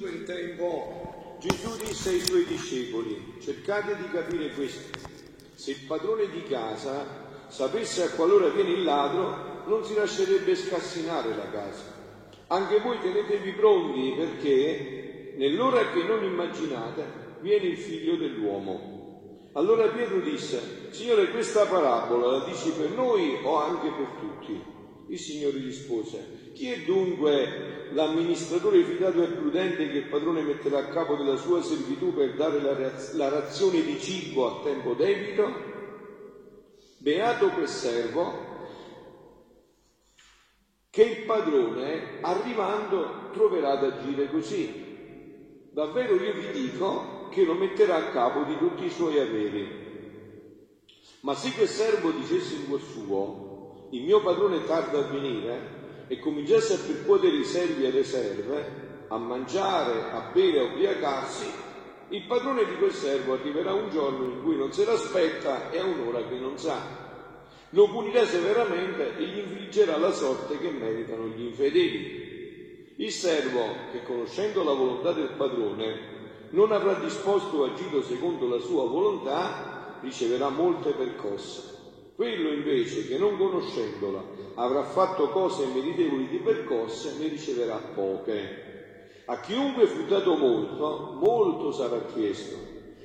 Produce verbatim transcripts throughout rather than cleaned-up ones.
quel tempo Gesù disse ai suoi discepoli: cercate di capire questo, se il padrone di casa sapesse a qualora viene il ladro, non si lascerebbe scassinare la casa. Anche voi tenetevi pronti, perché nell'ora che non immaginate viene il figlio dell'uomo. Allora Pietro disse: Signore, questa parabola la dici per noi o anche per tutti? Il Signore rispose: chi è dunque l'amministratore fidato e prudente che il padrone metterà a capo della sua servitù per dare la, raz- la razione di cibo a tempo debito? Beato quel servo che il padrone arrivando troverà ad agire così. Davvero io vi dico che lo metterà a capo di tutti i suoi averi. Ma se quel servo dicesse in cuor suo: il mio padrone tarda a venire, e cominciasse a percuotere i servi e le serve, a mangiare, a bere, a ubriacarsi, il padrone di quel servo arriverà un giorno in cui non se l'aspetta e a un'ora che non sa. Lo punirà severamente e gli infliggerà la sorte che meritano gli infedeli. Il servo che, conoscendo la volontà del padrone, non avrà disposto o agito secondo la sua volontà, riceverà molte percosse. Quello invece che, non conoscendola, avrà fatto cose meritevoli di percosse, ne riceverà poche. A chiunque fu dato molto, molto sarà chiesto.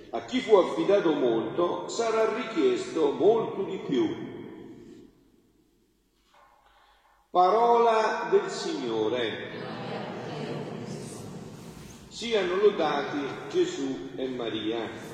A chi fu affidato molto, sarà richiesto molto di più. Parola del Signore. Siano lodati Gesù e Maria.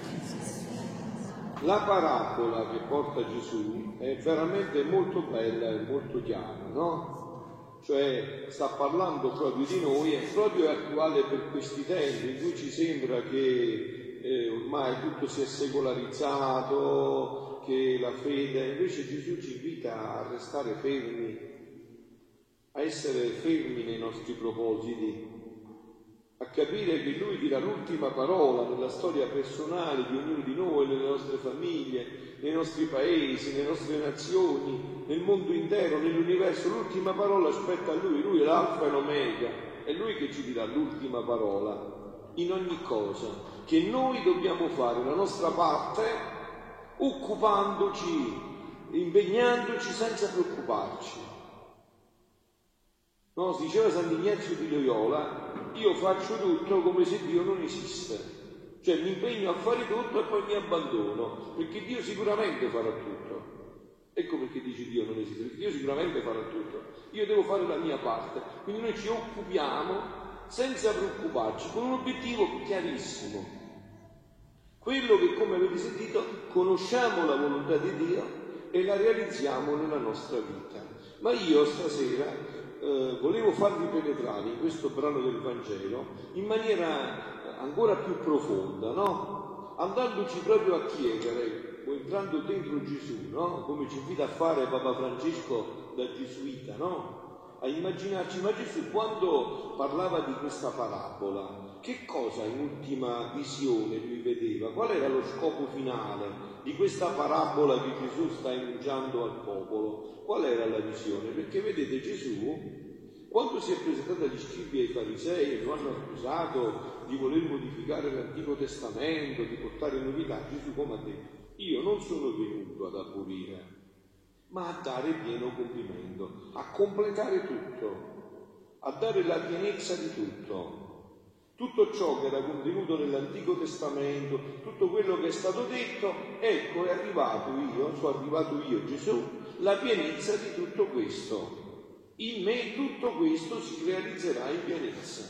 La parabola che porta Gesù è veramente molto bella e molto chiara, no? Cioè sta parlando proprio di noi, è proprio attuale per questi tempi in cui ci sembra che eh, ormai tutto sia secolarizzato, che la fede... Invece Gesù ci invita a restare fermi, a essere fermi nei nostri propositi, a capire che Lui dirà l'ultima parola nella storia personale di ognuno di noi, nelle nostre famiglie, nei nostri paesi, nelle nostre nazioni, nel mondo intero, nell'universo. L'ultima parola spetta a Lui, Lui è l'alfa e l'omega, è Lui che ci dirà l'ultima parola in ogni cosa, che noi dobbiamo fare la nostra parte occupandoci, impegnandoci senza preoccuparci. No, si diceva Sant'Ignazio di Loyola: io faccio tutto come se Dio non esiste, cioè mi impegno a fare tutto e poi mi abbandono, perché Dio sicuramente farà tutto. Ecco perché dice Dio non esiste, perché Dio sicuramente farà tutto, io devo fare la mia parte. Quindi noi ci occupiamo senza preoccuparci, con un obiettivo chiarissimo, quello che, come avete sentito, conosciamo la volontà di Dio e la realizziamo nella nostra vita. Ma io stasera Eh, volevo farvi penetrare in questo brano del Vangelo in maniera ancora più profonda, no? Andandoci proprio a chiedere, o entrando dentro Gesù, no? Come ci invita a fare Papa Francesco da gesuita, no? A immaginarci: ma Gesù, quando parlava di questa parabola, che cosa in ultima visione lui vedeva? Qual era lo scopo finale di questa parabola che Gesù sta enunciando al popolo? Qual era la visione? Perché vedete, Gesù, quando si è presentato agli scribi e ai farisei e lo hanno accusato di voler modificare l'Antico Testamento, di portare novità, Gesù come ha detto: io non sono venuto ad abolire, ma a dare pieno compimento, a completare tutto, a dare la pienezza di tutto. Tutto ciò che era contenuto nell'Antico Testamento, tutto quello che è stato detto, ecco, è arrivato io, sono arrivato io, Gesù, la pienezza di tutto questo. In me tutto questo si realizzerà in pienezza.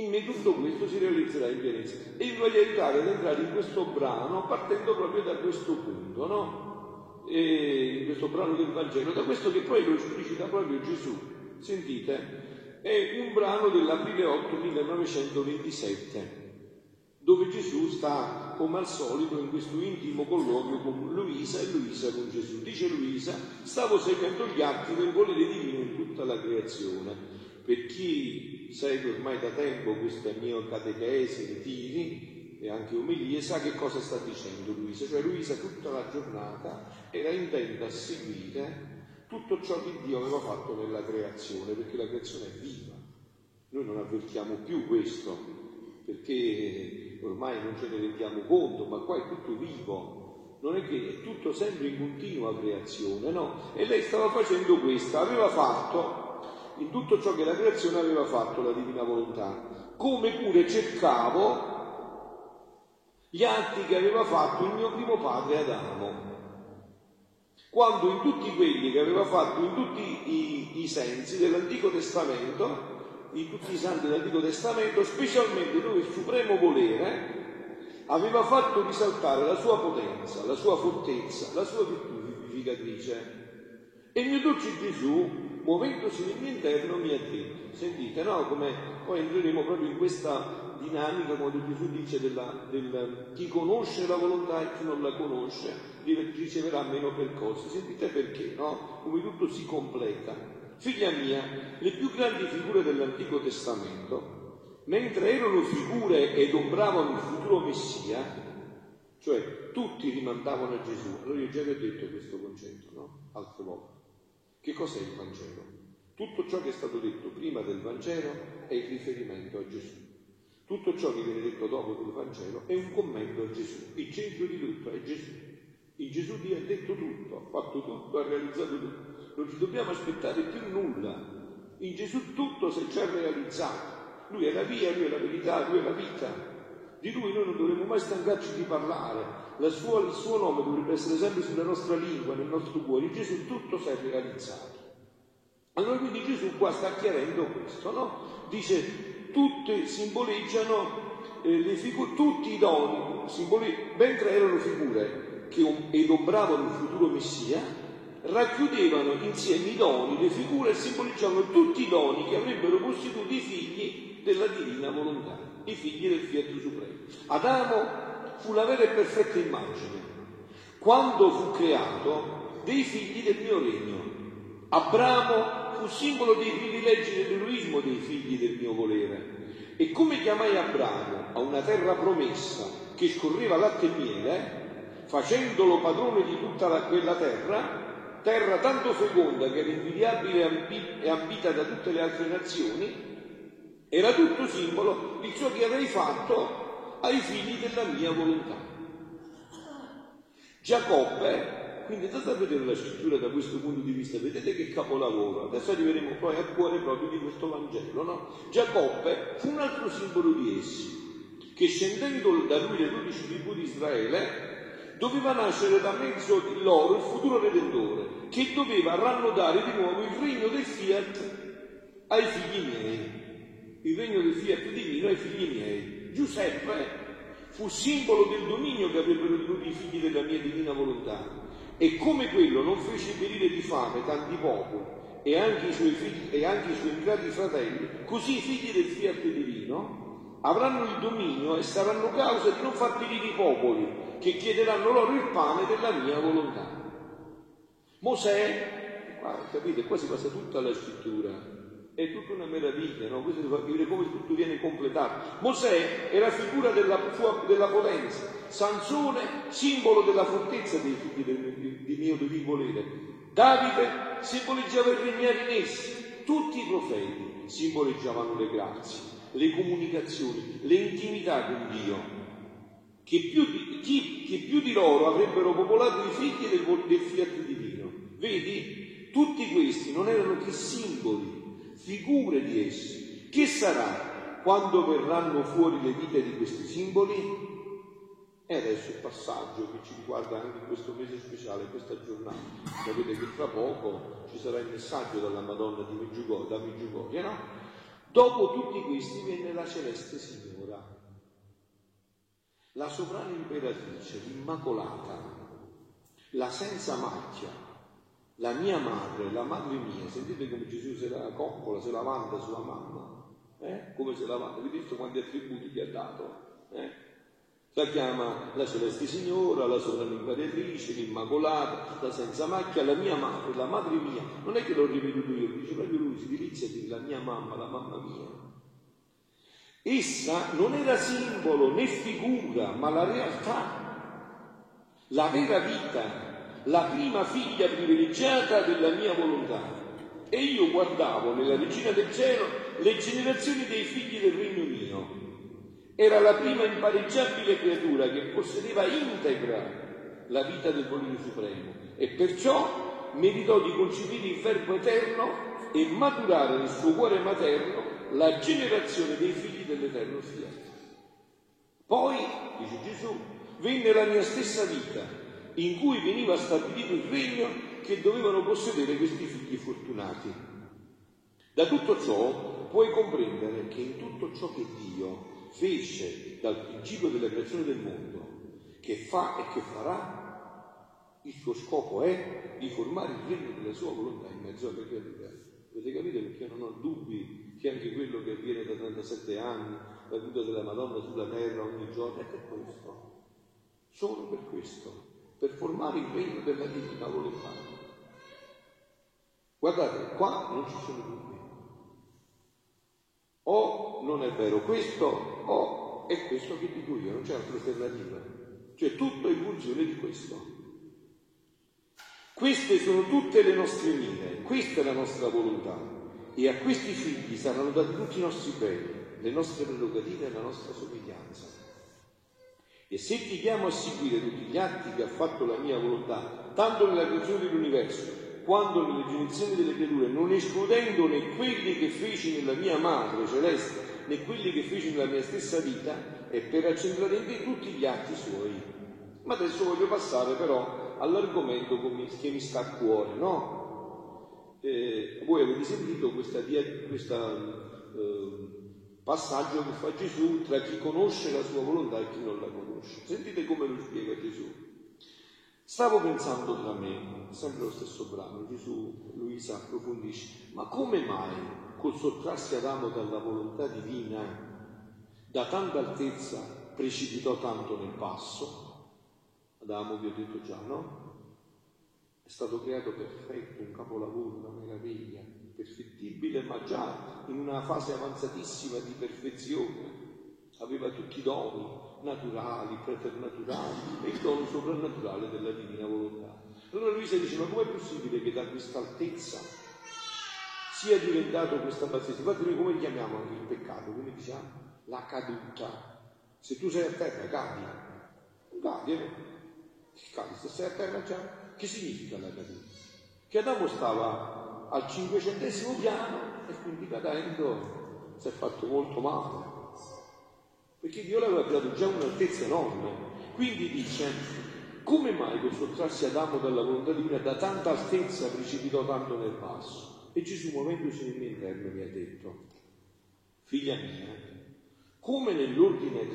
In me tutto questo si realizzerà in pienezza. E vi voglio aiutare ad entrare in questo brano partendo proprio da questo punto, no? E in questo brano del Vangelo, da questo che poi lo esplicita proprio Gesù. Sentite? È un brano dell'aprile otto millenovecentoventisette, dove Gesù sta, come al solito, in questo intimo colloquio con Luisa e Luisa con Gesù. Dice Luisa: stavo seguendo gli atti del volere divino in tutta la creazione. Per chi segue ormai da tempo queste mie catechesi, ritiri e anche omelie, sa che cosa sta dicendo Luisa. Cioè Luisa tutta la giornata era intenta a seguire tutto ciò che Dio aveva fatto nella creazione, perché la creazione è viva, noi non avvertiamo più questo, perché ormai non ce ne rendiamo conto, ma qua è tutto vivo, non è che è tutto sempre in continua creazione, no? E lei stava facendo questo, aveva fatto in tutto ciò che la creazione aveva fatto la divina volontà, come pure cercavo gli atti che aveva fatto il mio primo padre Adamo, quando in tutti quelli che aveva fatto in tutti i, i sensi dell'Antico Testamento, in tutti i santi dell'Antico Testamento, specialmente dove il supremo volere aveva fatto risaltare la sua potenza, la sua fortezza, la sua virtù vivificatrice. E il mio dolce Gesù, muovendosi nel mio interno, mi ha detto, sentite, no? Come poi entreremo proprio in questa dinamica, quando Gesù dice della, del, chi conosce la volontà e chi non la conosce riceverà meno percorsi. Sentite perché, no? Come tutto si completa. Figlia mia, le più grandi figure dell'Antico Testamento, mentre erano figure ed ombravano il futuro Messia, cioè tutti rimandavano a Gesù. Allora io già vi ho detto questo concetto, no? Altre volte. Che cos'è il Vangelo? Tutto ciò che è stato detto prima del Vangelo è il riferimento a Gesù. Tutto ciò che viene detto dopo col Vangelo è un commento a Gesù. Il centro di tutto è Gesù. In Gesù Dio ha detto tutto, ha fatto tutto, ha realizzato tutto. Non ci dobbiamo aspettare più nulla. In Gesù tutto si è già realizzato. Lui è la via, lui è la verità, lui è la vita. Di lui noi non dovremmo mai stancarci di parlare. La sua, il suo nome dovrebbe essere sempre sulla nostra lingua, nel nostro cuore. In Gesù tutto si è realizzato. Allora quindi Gesù qua sta chiarendo questo, no? Dice... tutte simboleggiano eh, le figu- tutti i doni simbole- mentre erano figure che um- ed ombravano il futuro Messia, racchiudevano insieme i doni, le figure, e simboleggiavano tutti i doni che avrebbero costituito i figli della divina volontà, i figli del Fiat Supremo. Adamo fu la vera e perfetta immagine, quando fu creato, dei figli del mio regno. Abramo un simbolo dei privilegi dell'eroismo dei figli del mio volere. E come chiamai Abramo a una terra promessa che scorreva latte e miele, facendolo padrone di tutta la, quella terra, terra tanto feconda che era invidiabile e, ambi- e ambita da tutte le altre nazioni, era tutto simbolo di ciò che avrei fatto ai figli della mia volontà. Giacobbe, quindi andate a vedere la scrittura da questo punto di vista, vedete che capolavoro. Adesso arriveremo poi al cuore proprio di questo Vangelo, no? Giacobbe fu un altro simbolo di essi, che scendendo da lui le dodici tribù di Israele, doveva nascere da mezzo di loro il futuro Redentore, che doveva rannodare di nuovo il regno del Fiat ai figli miei, il regno del Fiat divino ai figli miei. Giuseppe fu simbolo del dominio che avrebbero avuto i figli della mia divina volontà. E come quello non fece perire di fame tanti popoli e anche i suoi figli e anche i suoi ingrati fratelli, così i figli del Fiat divino avranno il dominio e saranno causa di non far perire i popoli che chiederanno loro il pane della mia volontà. Mosè, ah, capite, qua si passa tutta la scrittura, è tutta una meraviglia, no? Questo ti fa capire come tutto viene completato. Mosè era figura della, sua, della potenza. Sansone, simbolo della fortezza dei figli del, di, di mio divino volere. Davide simboleggiava il regnare in essi. Tutti i profeti simboleggiavano le grazie, le comunicazioni, le intimità con Dio, che più di, chi, che più di loro avrebbero popolato i figli del, del Fiat divino. Vedi, tutti questi non erano che simboli, figure di essi. Che sarà quando verranno fuori le vite di questi simboli? E adesso il passaggio che ci riguarda anche in questo mese speciale, questa giornata. Sapete che tra poco ci sarà il messaggio dalla Madonna di Medjugorje, da Medjugorje, no? Dopo tutti questi venne la Celeste Signora, la sovrana imperatrice, l'Immacolata, la senza macchia, la mia madre, la madre mia. Sentite come Gesù se la coccola, se la vanta sulla mamma, eh? Come se la vanta. Vedete quanti attributi gli ha dato, eh? La chiama la Celeste Signora, la sovrana imperatrice, l'Immacolata, la senza macchia, la mia madre, la madre mia. Non è che l'ho ripetuto io, dice proprio lui, si delizia di la mia mamma, la mamma mia. Essa non era simbolo né figura, ma la realtà, la vera vita, la prima figlia privilegiata della mia volontà. E io guardavo nella regina del cielo le generazioni dei figli del regno mio. Era la prima impareggiabile creatura che possedeva integra la vita del volere supremo e perciò meritò di concepire in fermo eterno e maturare nel suo cuore materno la generazione dei figli dell'Eterno Fiat. Poi, dice Gesù, venne la mia stessa vita in cui veniva stabilito il regno che dovevano possedere questi figli fortunati. Da tutto ciò puoi comprendere che in tutto ciò che Dio fece dal principio della creazione del mondo, che fa e che farà, il suo scopo è di formare il regno della sua volontà in mezzo alla creatura. Avete capito? Perché non ho dubbi che anche quello che avviene da trentasette anni, la venuta della Madonna sulla terra ogni giorno, è per questo, solo per questo, per formare il regno della divina volontà. Guardate, qua non ci sono dubbi. O non è vero questo, o è questo che dico io, non c'è altra alternativa. Cioè tutto in funzione di questo. Queste sono tutte le nostre mire, questa è la nostra volontà e a questi figli saranno dati tutti i nostri beni, le nostre prerogative e la nostra somiglianza. E se ti chiamo a seguire tutti gli atti che ha fatto la mia volontà, tanto nella creazione dell'universo quanto nelle generazioni delle creature, non escludendo né quelli che feci nella mia madre celeste né quelli che feci nella mia stessa vita, è per accentrare in te tutti gli atti suoi. Ma adesso voglio passare però all'argomento che mi sta a cuore, no? Eh, voi avete sentito questo eh, passaggio che fa Gesù tra chi conosce la sua volontà e chi non la conosce. Sentite come lo spiega Gesù. Stavo pensando tra me, sempre lo stesso brano, Gesù, Luisa approfondisce, ma come mai col sottrarsi Adamo dalla volontà divina da tanta altezza precipitò tanto nel passo? Adamo, vi ho detto già, no? È stato creato perfetto, un capolavoro, una meraviglia, perfettibile, ma già in una fase avanzatissima di perfezione. Aveva tutti i doni naturali, preternaturali e il dono soprannaturale della divina volontà. Allora Luisa diceva, ma com'è possibile che da questa altezza sia diventato questa bassezza? Infatti noi come chiamiamo anche il peccato? Come diciamo? La caduta. Se tu sei a terra, cadi. Cadi, eh? Se sei a terra già, che significa la caduta? Che Adamo stava al cinquecentesimo piano e quindi cadendo si è fatto molto male, perché Dio l'aveva dato già un'altezza enorme. Quindi dice, come mai per sottrarsi Adamo dalla volontà divina da tanta altezza precipitò tanto nel basso? E Gesù, muovendosi nel mio interno, mi ha detto, figlia mia, come nell'ordine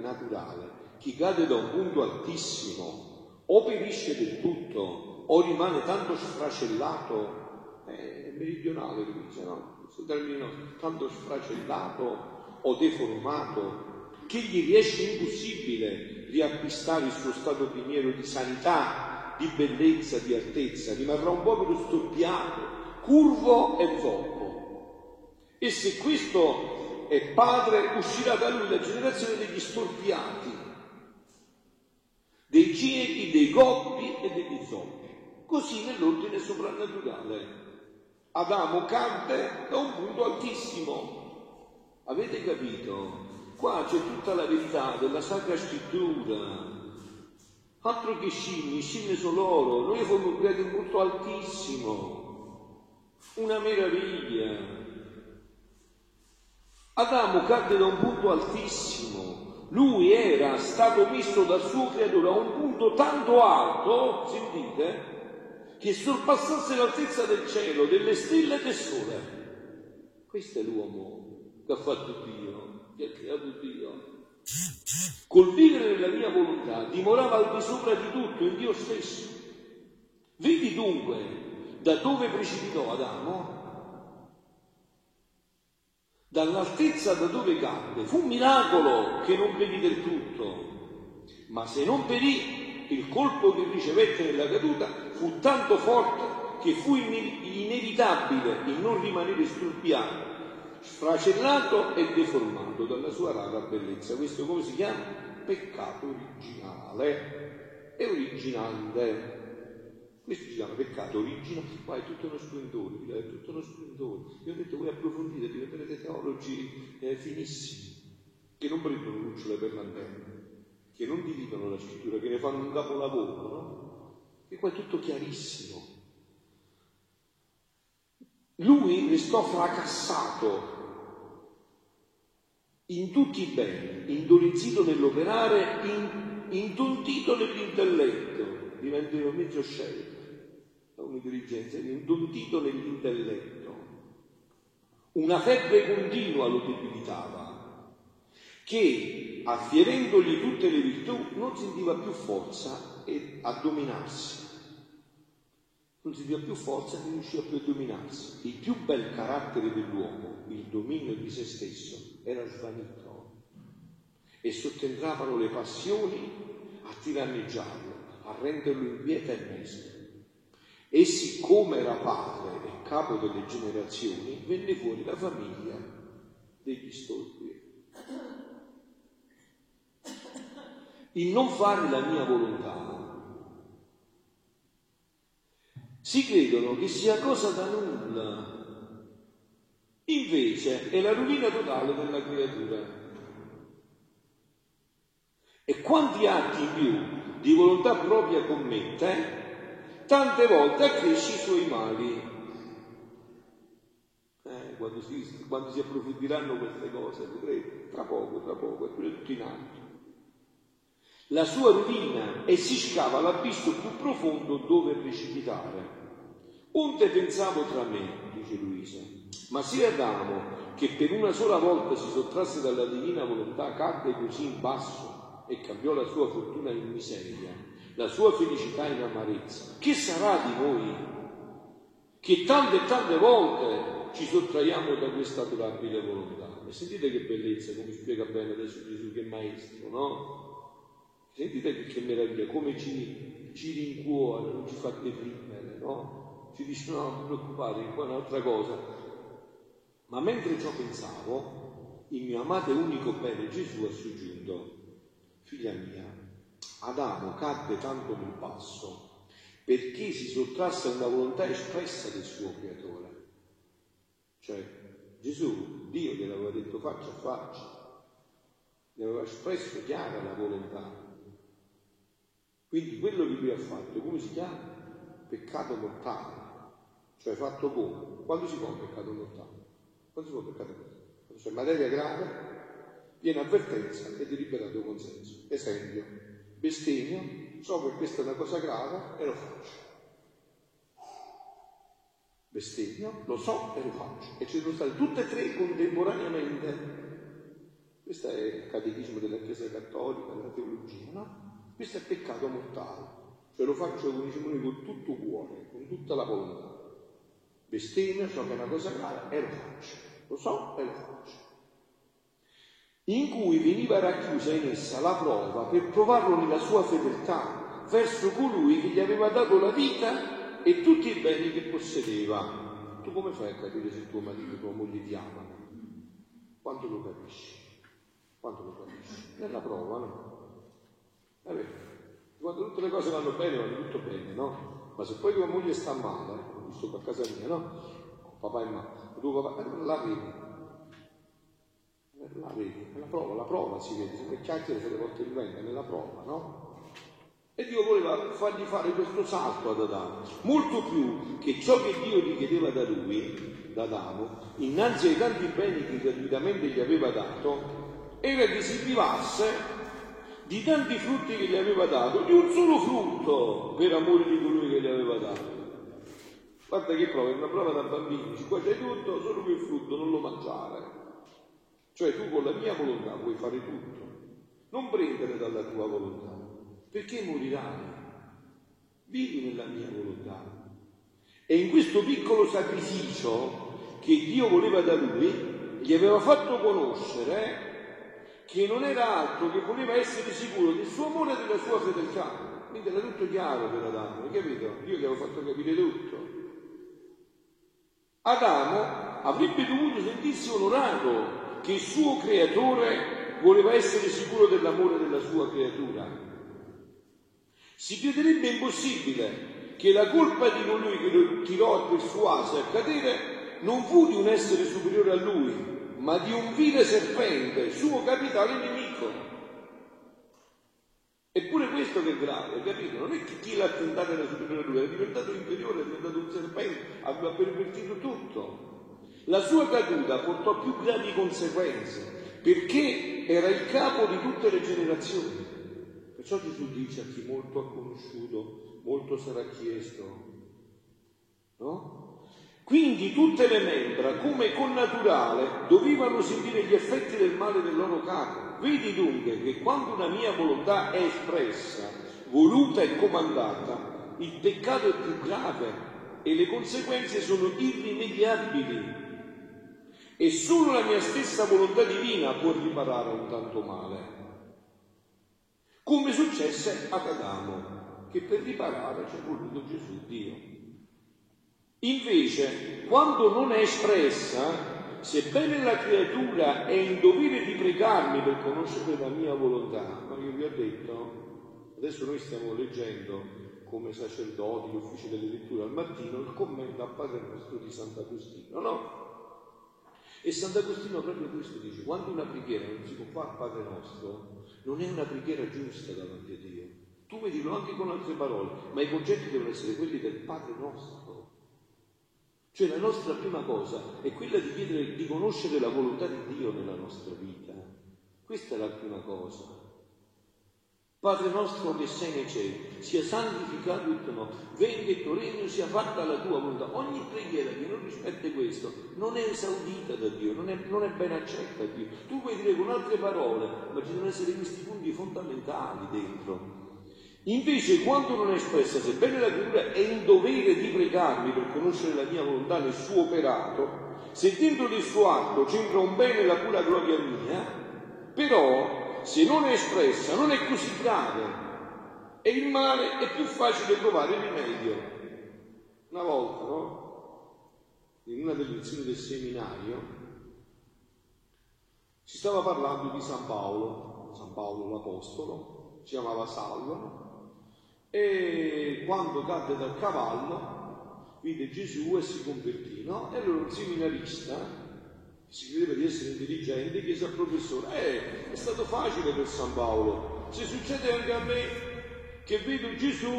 naturale chi cade da un punto altissimo o perisce del tutto o rimane tanto sfracellato, è meridionale che dice, no? Questo termine, tanto sfracellato o deformato che gli riesce impossibile riacquistare il suo stato primiero di sanità, di bellezza, di altezza, rimarrà un povero storpiato, curvo e zoppo. E se questo è padre, uscirà da lui la generazione degli storpiati, dei ciechi, dei gobbi e degli zoppi. Così nell'ordine soprannaturale Adamo cadde da un punto altissimo. Avete capito? Qua c'è tutta la verità della Sacra Scrittura. Altro che scimmie, scimmie sono loro. Noi siamo creati in un punto altissimo, una meraviglia. Adamo cadde da un punto altissimo. Lui era stato messo dal suo creatore a un punto tanto alto, sentite, che sorpassasse l'altezza del cielo, delle stelle e del sole. Questo è l'uomo che ha fatto Dio, che ha creato Dio. Col vivere nella mia volontà dimorava al di sopra di tutto, in Dio stesso. Vedi dunque da dove precipitò Adamo? Dall'altezza da dove cadde fu un miracolo che non perì del tutto, ma se non perì, il colpo che ricevette nella caduta fu tanto forte che fu inevitabile il non rimanere storpiato, sfracellato e deformato dalla sua rara bellezza. Questo come si chiama? Peccato originale e originante. Questo, diciamo, peccato origina, ma è tutto uno splendore, è tutto uno splendore. Io ho detto, voi approfondite, diventerete teologi eh, finissimi, che non prendono lucciole per lanterna, che non dividono la scrittura, che ne fanno un capolavoro, no? E qua è tutto chiarissimo. Lui restò fracassato in tutti i beni, indolenzito nell'operare, in, intontito nell'intelletto, diventava mezzo scelto da un'intelligenza, intontito nell'intelletto. Una febbre continua lo debilitava, che affierendogli tutte le virtù non sentiva più forza a dominarsi. Non si dia più forza, non riusciva più a dominarsi. Il più bel carattere dell'uomo, il dominio di se stesso, era svanito e sottentravano le passioni a tiranneggiarlo, a renderlo inquieto e mesto. E siccome era padre e capo delle generazioni, venne fuori la famiglia degli stolti. Il non fare la mia volontà. Si credono che sia cosa da nulla, invece è la rovina totale della creatura. E quanti atti in più di volontà propria commette, eh? tante volte accresce i suoi mali. Eh, quando, si, quando si approfondiranno queste cose, vedrete, tra poco, tra poco, è quello tutto in alto. La sua rovina, e si scava l'abisso più profondo dove precipitare. Onde pensavo tra me, dice Luisa, ma se Adamo, che per una sola volta si sottrasse dalla divina volontà, cadde così in basso e cambiò la sua fortuna in miseria, la sua felicità in amarezza, che sarà di noi, che tante e tante volte ci sottraiamo da questa adorabile volontà? E sentite che bellezza, come spiega bene adesso Gesù, che è maestro, no? Sentite che meraviglia, come ci, ci rincuora, non ci fa deprimere, no? Ci dice, no, non preoccupate, che poi è un'altra cosa. Ma mentre ciò pensavo, il mio amato e unico bene Gesù ha soggiunto, figlia mia, Adamo cadde tanto nel basso, perché si sottrasse a una volontà espressa del suo creatore. Cioè, Gesù, Dio gliel'aveva detto faccia a faccia, gli aveva espresso chiara la volontà. Quindi quello che lui ha fatto, come si chiama? Peccato mortale. Cioè fatto come? Quando si fa un peccato mortale? Quando si fa un peccato mortale? Quando c'è materia grave, viene avvertenza e deliberato consenso. Esempio, bestemmio, so che questa è una cosa grave e lo faccio. Bestemmio, lo so e lo faccio. E ci sono state tutte e tre contemporaneamente. Questo è il catechismo della Chiesa Cattolica, della teologia, no? Questo è peccato mortale, cioè lo faccio con, diciamo, con tutto cuore, con tutta la volontà. Bestemmio, so che è una cosa grave e lo faccio, lo so e lo faccio. In cui veniva racchiusa in essa la prova per provarlo nella sua fedeltà verso colui che gli aveva dato la vita e tutti i beni che possedeva. Tu come fai a capire se tuo marito e tua moglie ti amano? Quanto lo capisci? Quanto lo capisci? Nella prova, no? Vabbè, quando tutte le cose vanno bene, vanno tutto bene, no? Ma se poi tua moglie sta male, eh, ho visto qua a casa mia, no? Papà è male, tuo papà, eh, la vedi, la vedi, la prova, la prova si vede, se le chiacchiere se le porta in vento, nella prova, no? E Dio voleva fargli fare questo salto ad Adamo, molto più che ciò che Dio gli chiedeva da lui, da Adamo, innanzi ai tanti beni che gratuitamente gli aveva dato, era che si privasse di tanti frutti che gli aveva dato, di un solo frutto per amore di colui che gli aveva dato. Guarda che prova, è una prova da bambini, dici, qua c'è tutto, solo quel frutto, non lo mangiare. Cioè tu con la mia volontà puoi fare tutto, non prendere dalla tua volontà, perché morirai, vivi nella mia volontà. E in questo piccolo sacrificio che Dio voleva da lui, gli aveva fatto conoscere che non era altro, che voleva essere sicuro del suo amore e della sua fedeltà. Quindi era tutto chiaro per Adamo, capito? Io gli avevo fatto capire tutto. Adamo avrebbe dovuto sentirsi onorato che il suo creatore voleva essere sicuro dell'amore della sua creatura. Si crederebbe impossibile che la colpa di colui che lo tirò e persuase a cadere non fu di un essere superiore a lui, ma di un vile serpente, suo capitale nemico. Eppure questo che è grave, capito? Non è che chi l'ha tentato era superiore a lui, era diventato inferiore, era diventato un serpente, aveva pervertito tutto. La sua caduta portò più gravi conseguenze, perché era il capo di tutte le generazioni. Perciò Gesù dice a chi molto ha conosciuto, molto sarà chiesto, no? Quindi tutte le membra, come connaturale, dovevano sentire gli effetti del male del loro capo. Vedi dunque che quando una mia volontà è espressa, voluta e comandata, il peccato è più grave e le conseguenze sono irrimediabili. E solo la mia stessa volontà divina può riparare un tanto male. Come successe ad Adamo, che per riparare ci ha voluto Gesù Dio. Invece, quando non è espressa, sebbene la creatura è in dovere di pregarmi per conoscere la mia volontà, ma io vi ho detto, adesso noi stiamo leggendo come sacerdoti l'ufficio delle letture al mattino, il commento a Padre Nostro di Sant'Agostino, no? E Sant'Agostino proprio questo dice, quando una preghiera non si può fare a Padre Nostro, non è una preghiera giusta davanti a Dio. Tu vedi lo anche con altre parole, ma i concetti devono essere quelli del Padre Nostro. Cioè la nostra prima cosa è quella di chiedere, di conoscere la volontà di Dio nella nostra vita. Questa è la prima cosa. Padre nostro che sei nei cieli, sia santificato il tuo nome, venga il tuo regno, sia fatta la tua volontà. Ogni preghiera che non rispetta questo non è esaudita da Dio, non è, non è ben accetta da Dio. Tu puoi dire con altre parole, ma ci devono essere questi punti fondamentali dentro. Invece, quando non è espressa, sebbene la creatura è in dovere di pregarmi per conoscere la mia volontà nel suo operato, se dentro del suo atto c'entra un bene e la pura gloria mia, però, se non è espressa, non è così grave e il male è più facile trovare il rimedio. Una volta, no? In una delle lezioni del seminario, si stava parlando di San Paolo, San Paolo l'Apostolo, si chiamava Saulo. E quando cadde dal cavallo vide Gesù e si convertì, no? E allora un seminarista, che si credeva di essere intelligente, chiese al professore, eh, è stato facile per San Paolo, se succede anche a me che vedo Gesù,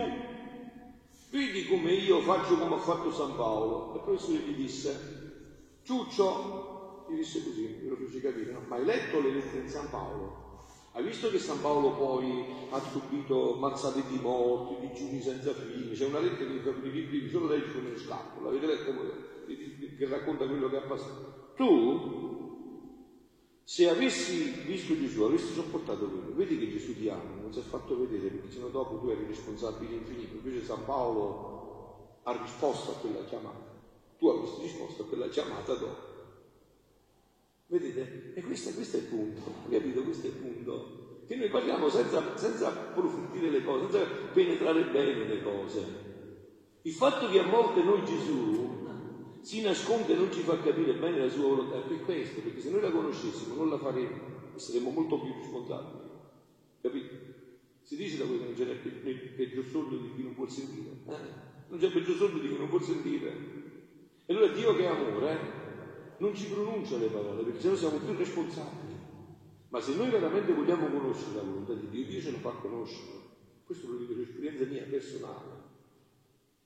vedi come io faccio come ha fatto San Paolo. E il professore gli disse, Ciuccio, gli disse così, glielo fece capire, no? Ma hai letto le lettere di San Paolo? Hai visto che San Paolo poi ha subito mazzate di morti, digiuni senza fine? C'è una lettera che fa i solo lei con le scapole, avete letto quello? Che racconta quello che ha passato. Tu, se avessi visto Gesù, avessi sopportato quello. Vedi che Gesù ti ama, non si è fatto vedere, perché sennò dopo tu eri responsabile infinito. Invece San Paolo ha risposto a quella chiamata. Tu avresti risposto a quella chiamata dopo. Vedete? E questo, questo è il punto, capito? Questo è il punto. Che noi parliamo senza, senza approfondire le cose, senza penetrare bene le cose. Il fatto che a volte noi Gesù si nasconde e non ci fa capire bene la sua volontà è per questo, perché se noi la conoscessimo non la faremmo, saremmo molto più responsabili. Capito? Si dice da quello che non c'è il peggio sordo di chi non può sentire. Eh? Non c'è il peggio sordo di chi non può sentire. E allora Dio che è amore, eh? Non ci pronuncia le parole, perché se no siamo più responsabili. Ma se noi veramente vogliamo conoscere la volontà di Dio, Dio ce la fa conoscere. Questo lo dico per esperienza mia personale.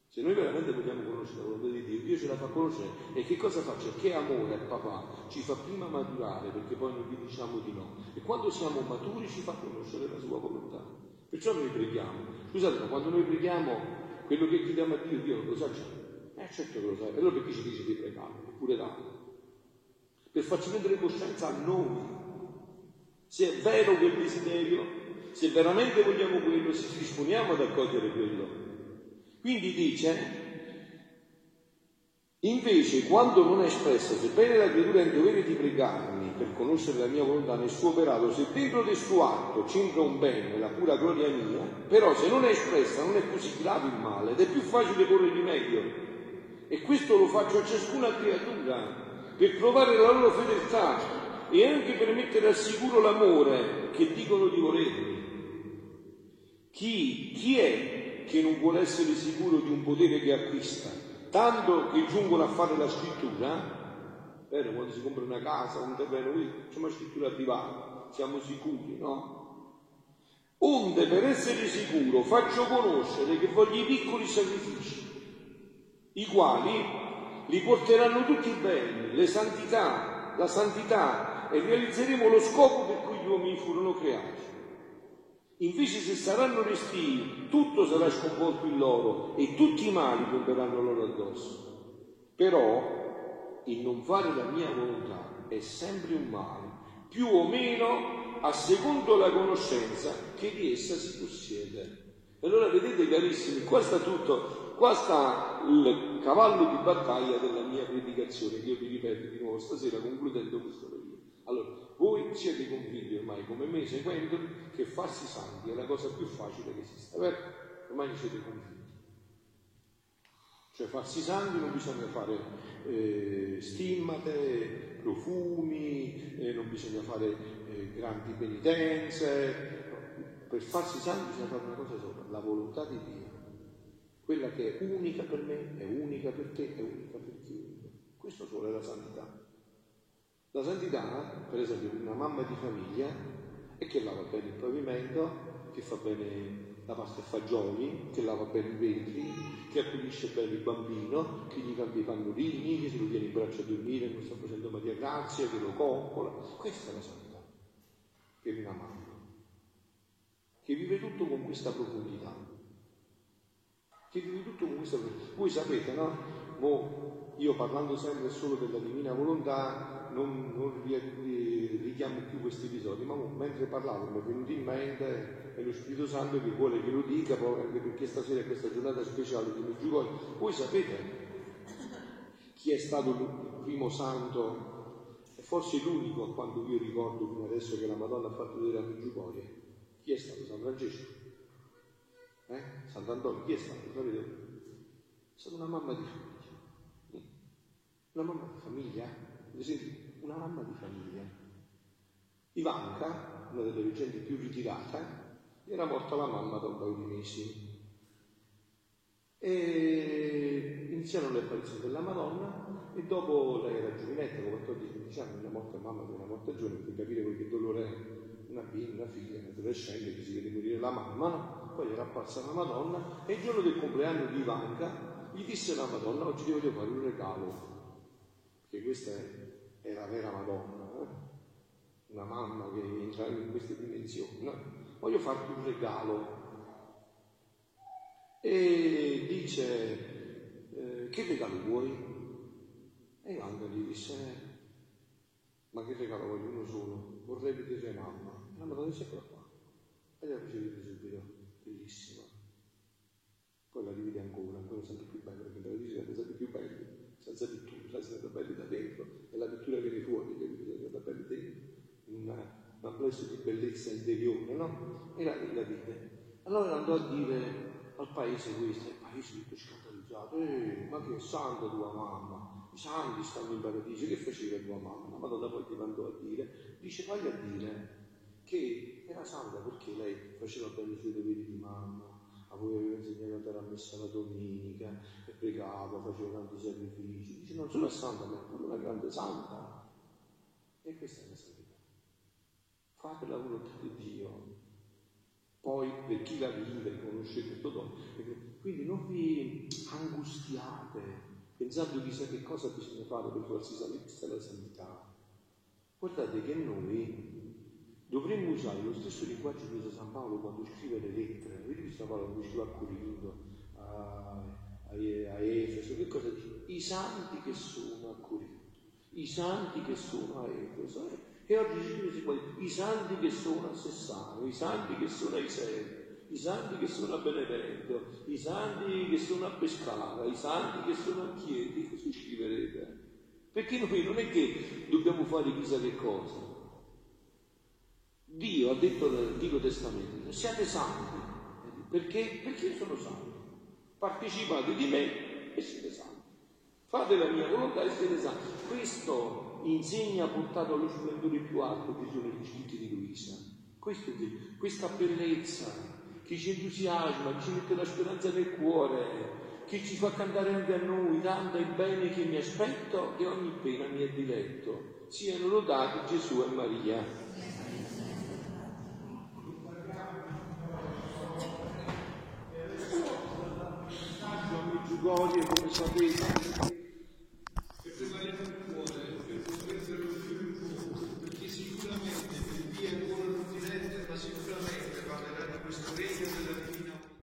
Se noi veramente vogliamo conoscere la volontà di Dio, Dio ce la fa conoscere. E che cosa fa? Cioè, che amore al papà ci fa prima maturare, perché poi noi gli diciamo di no. E quando siamo maturi ci fa conoscere la sua volontà. Perciò noi preghiamo. Scusate, ma quando noi preghiamo, quello che chiediamo a Dio, Dio non lo sa già. Eh certo che lo sa. E allora perché ci dice di pregare? Oppure l'altro. Per farci prendere coscienza a noi se è vero quel desiderio, se veramente vogliamo quello, se ci disponiamo ad accogliere quello. Quindi dice, invece quando non è espressa, sebbene la creatura è in dovere di pregarmi per conoscere la mia volontà nel suo operato, se dentro del suo atto c'entra un bene, la pura gloria mia, però se non è espressa non è così grave il male ed è più facile porre rimedio. E questo lo faccio a ciascuna creatura per provare la loro fedeltà e anche per mettere al sicuro l'amore che dicono di volermi. Chi, chi è che non vuole essere sicuro di un potere che acquista, tanto che giungono a fare la scrittura, eh, quando si compra una casa, un terreno, facciamo la scrittura privata, siamo sicuri, no? Onde per essere sicuro faccio conoscere che voglio i piccoli sacrifici, i quali li porteranno tutti i beni, le santità, la santità, e realizzeremo lo scopo per cui gli uomini furono creati. Invece se saranno restii, tutto sarà sconvolto in loro e tutti i mali pomperanno loro addosso. Però il non fare la mia volontà è sempre un male, più o meno a secondo la conoscenza che di essa si possiede. E allora vedete carissimi, qua sta tutto, qua sta il cavallo di battaglia della mia predicazione, che io vi ripeto di nuovo stasera concludendo questo periodo. Allora, voi siete convinti ormai come me seguendo che farsi santi è la cosa più facile che esiste, vero? Ormai siete convinti. Cioè farsi santi non bisogna fare eh, stimmate, profumi, eh, non bisogna fare eh, grandi penitenze. Per farsi santi bisogna fare una cosa sola, la volontà di Dio, quella che è unica per me, è unica per te, è unica per chiunque. Questo solo è la santità. La santità, per esempio, una mamma di famiglia è che lava bene il pavimento, che fa bene la pasta e fagioli, che lava bene i vetri, che accudisce bene il bambino, che gli cambia i pannolini, che se lo tiene in braccio a dormire, non sta facendo Maria Grazia, che lo coccola. Questa è la santità che è una mamma, che vive tutto con questa profondità, che vive tutto con questa profondità. Voi sapete, no? Mo, io parlando sempre solo della divina volontà non, non richiamo più questi episodi, ma mo, mentre parlavo mi è venuto in mente, è lo Spirito Santo che vuole che lo dica, proprio anche perché stasera è questa giornata speciale di Medjugorje. Voi sapete chi è stato il primo santo, e forse l'unico a quanto io ricordo fino adesso, che la Madonna ha fatto vedere a Medjugorje? Chi è stato? San Francesco? Eh? Sant'Antonio? Chi è stato? Sapete? È stata una mamma di famiglia. Una mamma di famiglia? Una mamma di famiglia. Ivanka, una delle leggende più ritirate, era morta la mamma da un paio di mesi. E iniziano le apparizioni della Madonna, e dopo lei era giovinetta, con quattordici quindici anni, una morta mamma che era morta giovane, per capire quel che dolore è. Una bimba, una figlia, un'adolescente che si vede morire la mamma, no? Poi era apparsa la Madonna, e il giorno del compleanno di Ivanka gli disse la Madonna: oggi ti voglio fare un regalo, perché questa è la vera Madonna, eh? Una mamma che entra in queste dimensioni, no? Voglio farti un regalo. E dice: eh, che regalo vuoi? E Ivanka gli disse: ma che regalo voglio? Uno solo, vorrei vedere mamma. La Madonna dice: eccola qua. E la ricevete subito, bellissima. Poi la rivede ancora, ancora sempre più bella, perché la ricevete sempre più bella, senza pittura, è stata bella da dentro, e la pittura viene fuori, è stata bella dentro, una, un amplesso di bellezza interiore, no? E la vede. Allora andò a dire al paese questo, il paese tutto scandalizzato: eh, ma che è santa tua mamma? I santi stanno in paradiso, che faceva tua mamma? La Madonna poi ti mandò a dire, dice: vai a dire che era santa perché lei faceva bene i suoi doveri di mamma, a voi aveva insegnato ad andare a messa la domenica, e pregava, faceva tanti sacrifici. Dice: non solo è santa, ma è pure una grande santa. E questa è la santità. Fate la volontà di Dio. Poi per chi la vive conosce questo dono. Quindi non vi angustiate pensando chissà che cosa bisogna fare per farsi salvezza dalla santità. Guardate che noi dovremmo usare lo stesso linguaggio che usa San Paolo quando scrive le lettere. Avete visto San Paolo quando scrive a Corinto, a, a, a Efeso? Che cosa dice? I santi che sono a Corinto, i santi che sono a Efeso. E oggi ci dice: i santi che sono a Sessano, i santi che sono a Iseo, i santi che sono a Benevento, i santi che sono a Pescara, i santi che sono a Chieti. Così scriverete. Perché noi non è che dobbiamo fare chissà che cosa. Dio ha detto nell'Antico Testamento: siate santi. Perché? Perché io sono santo. Partecipate di me e siete santi. Fate la mia volontà e siete santi. Questo insegna portato allo splendore più alto che sono gli scritti di Luisa. Questo, questa bellezza che ci entusiasma, che ci mette la speranza nel cuore, che ci fa cantare anche a noi, tanto il bene che mi aspetto e ogni pena mi è diletto. Siano lodati Gesù e Maria. Medjugorje, come sapete,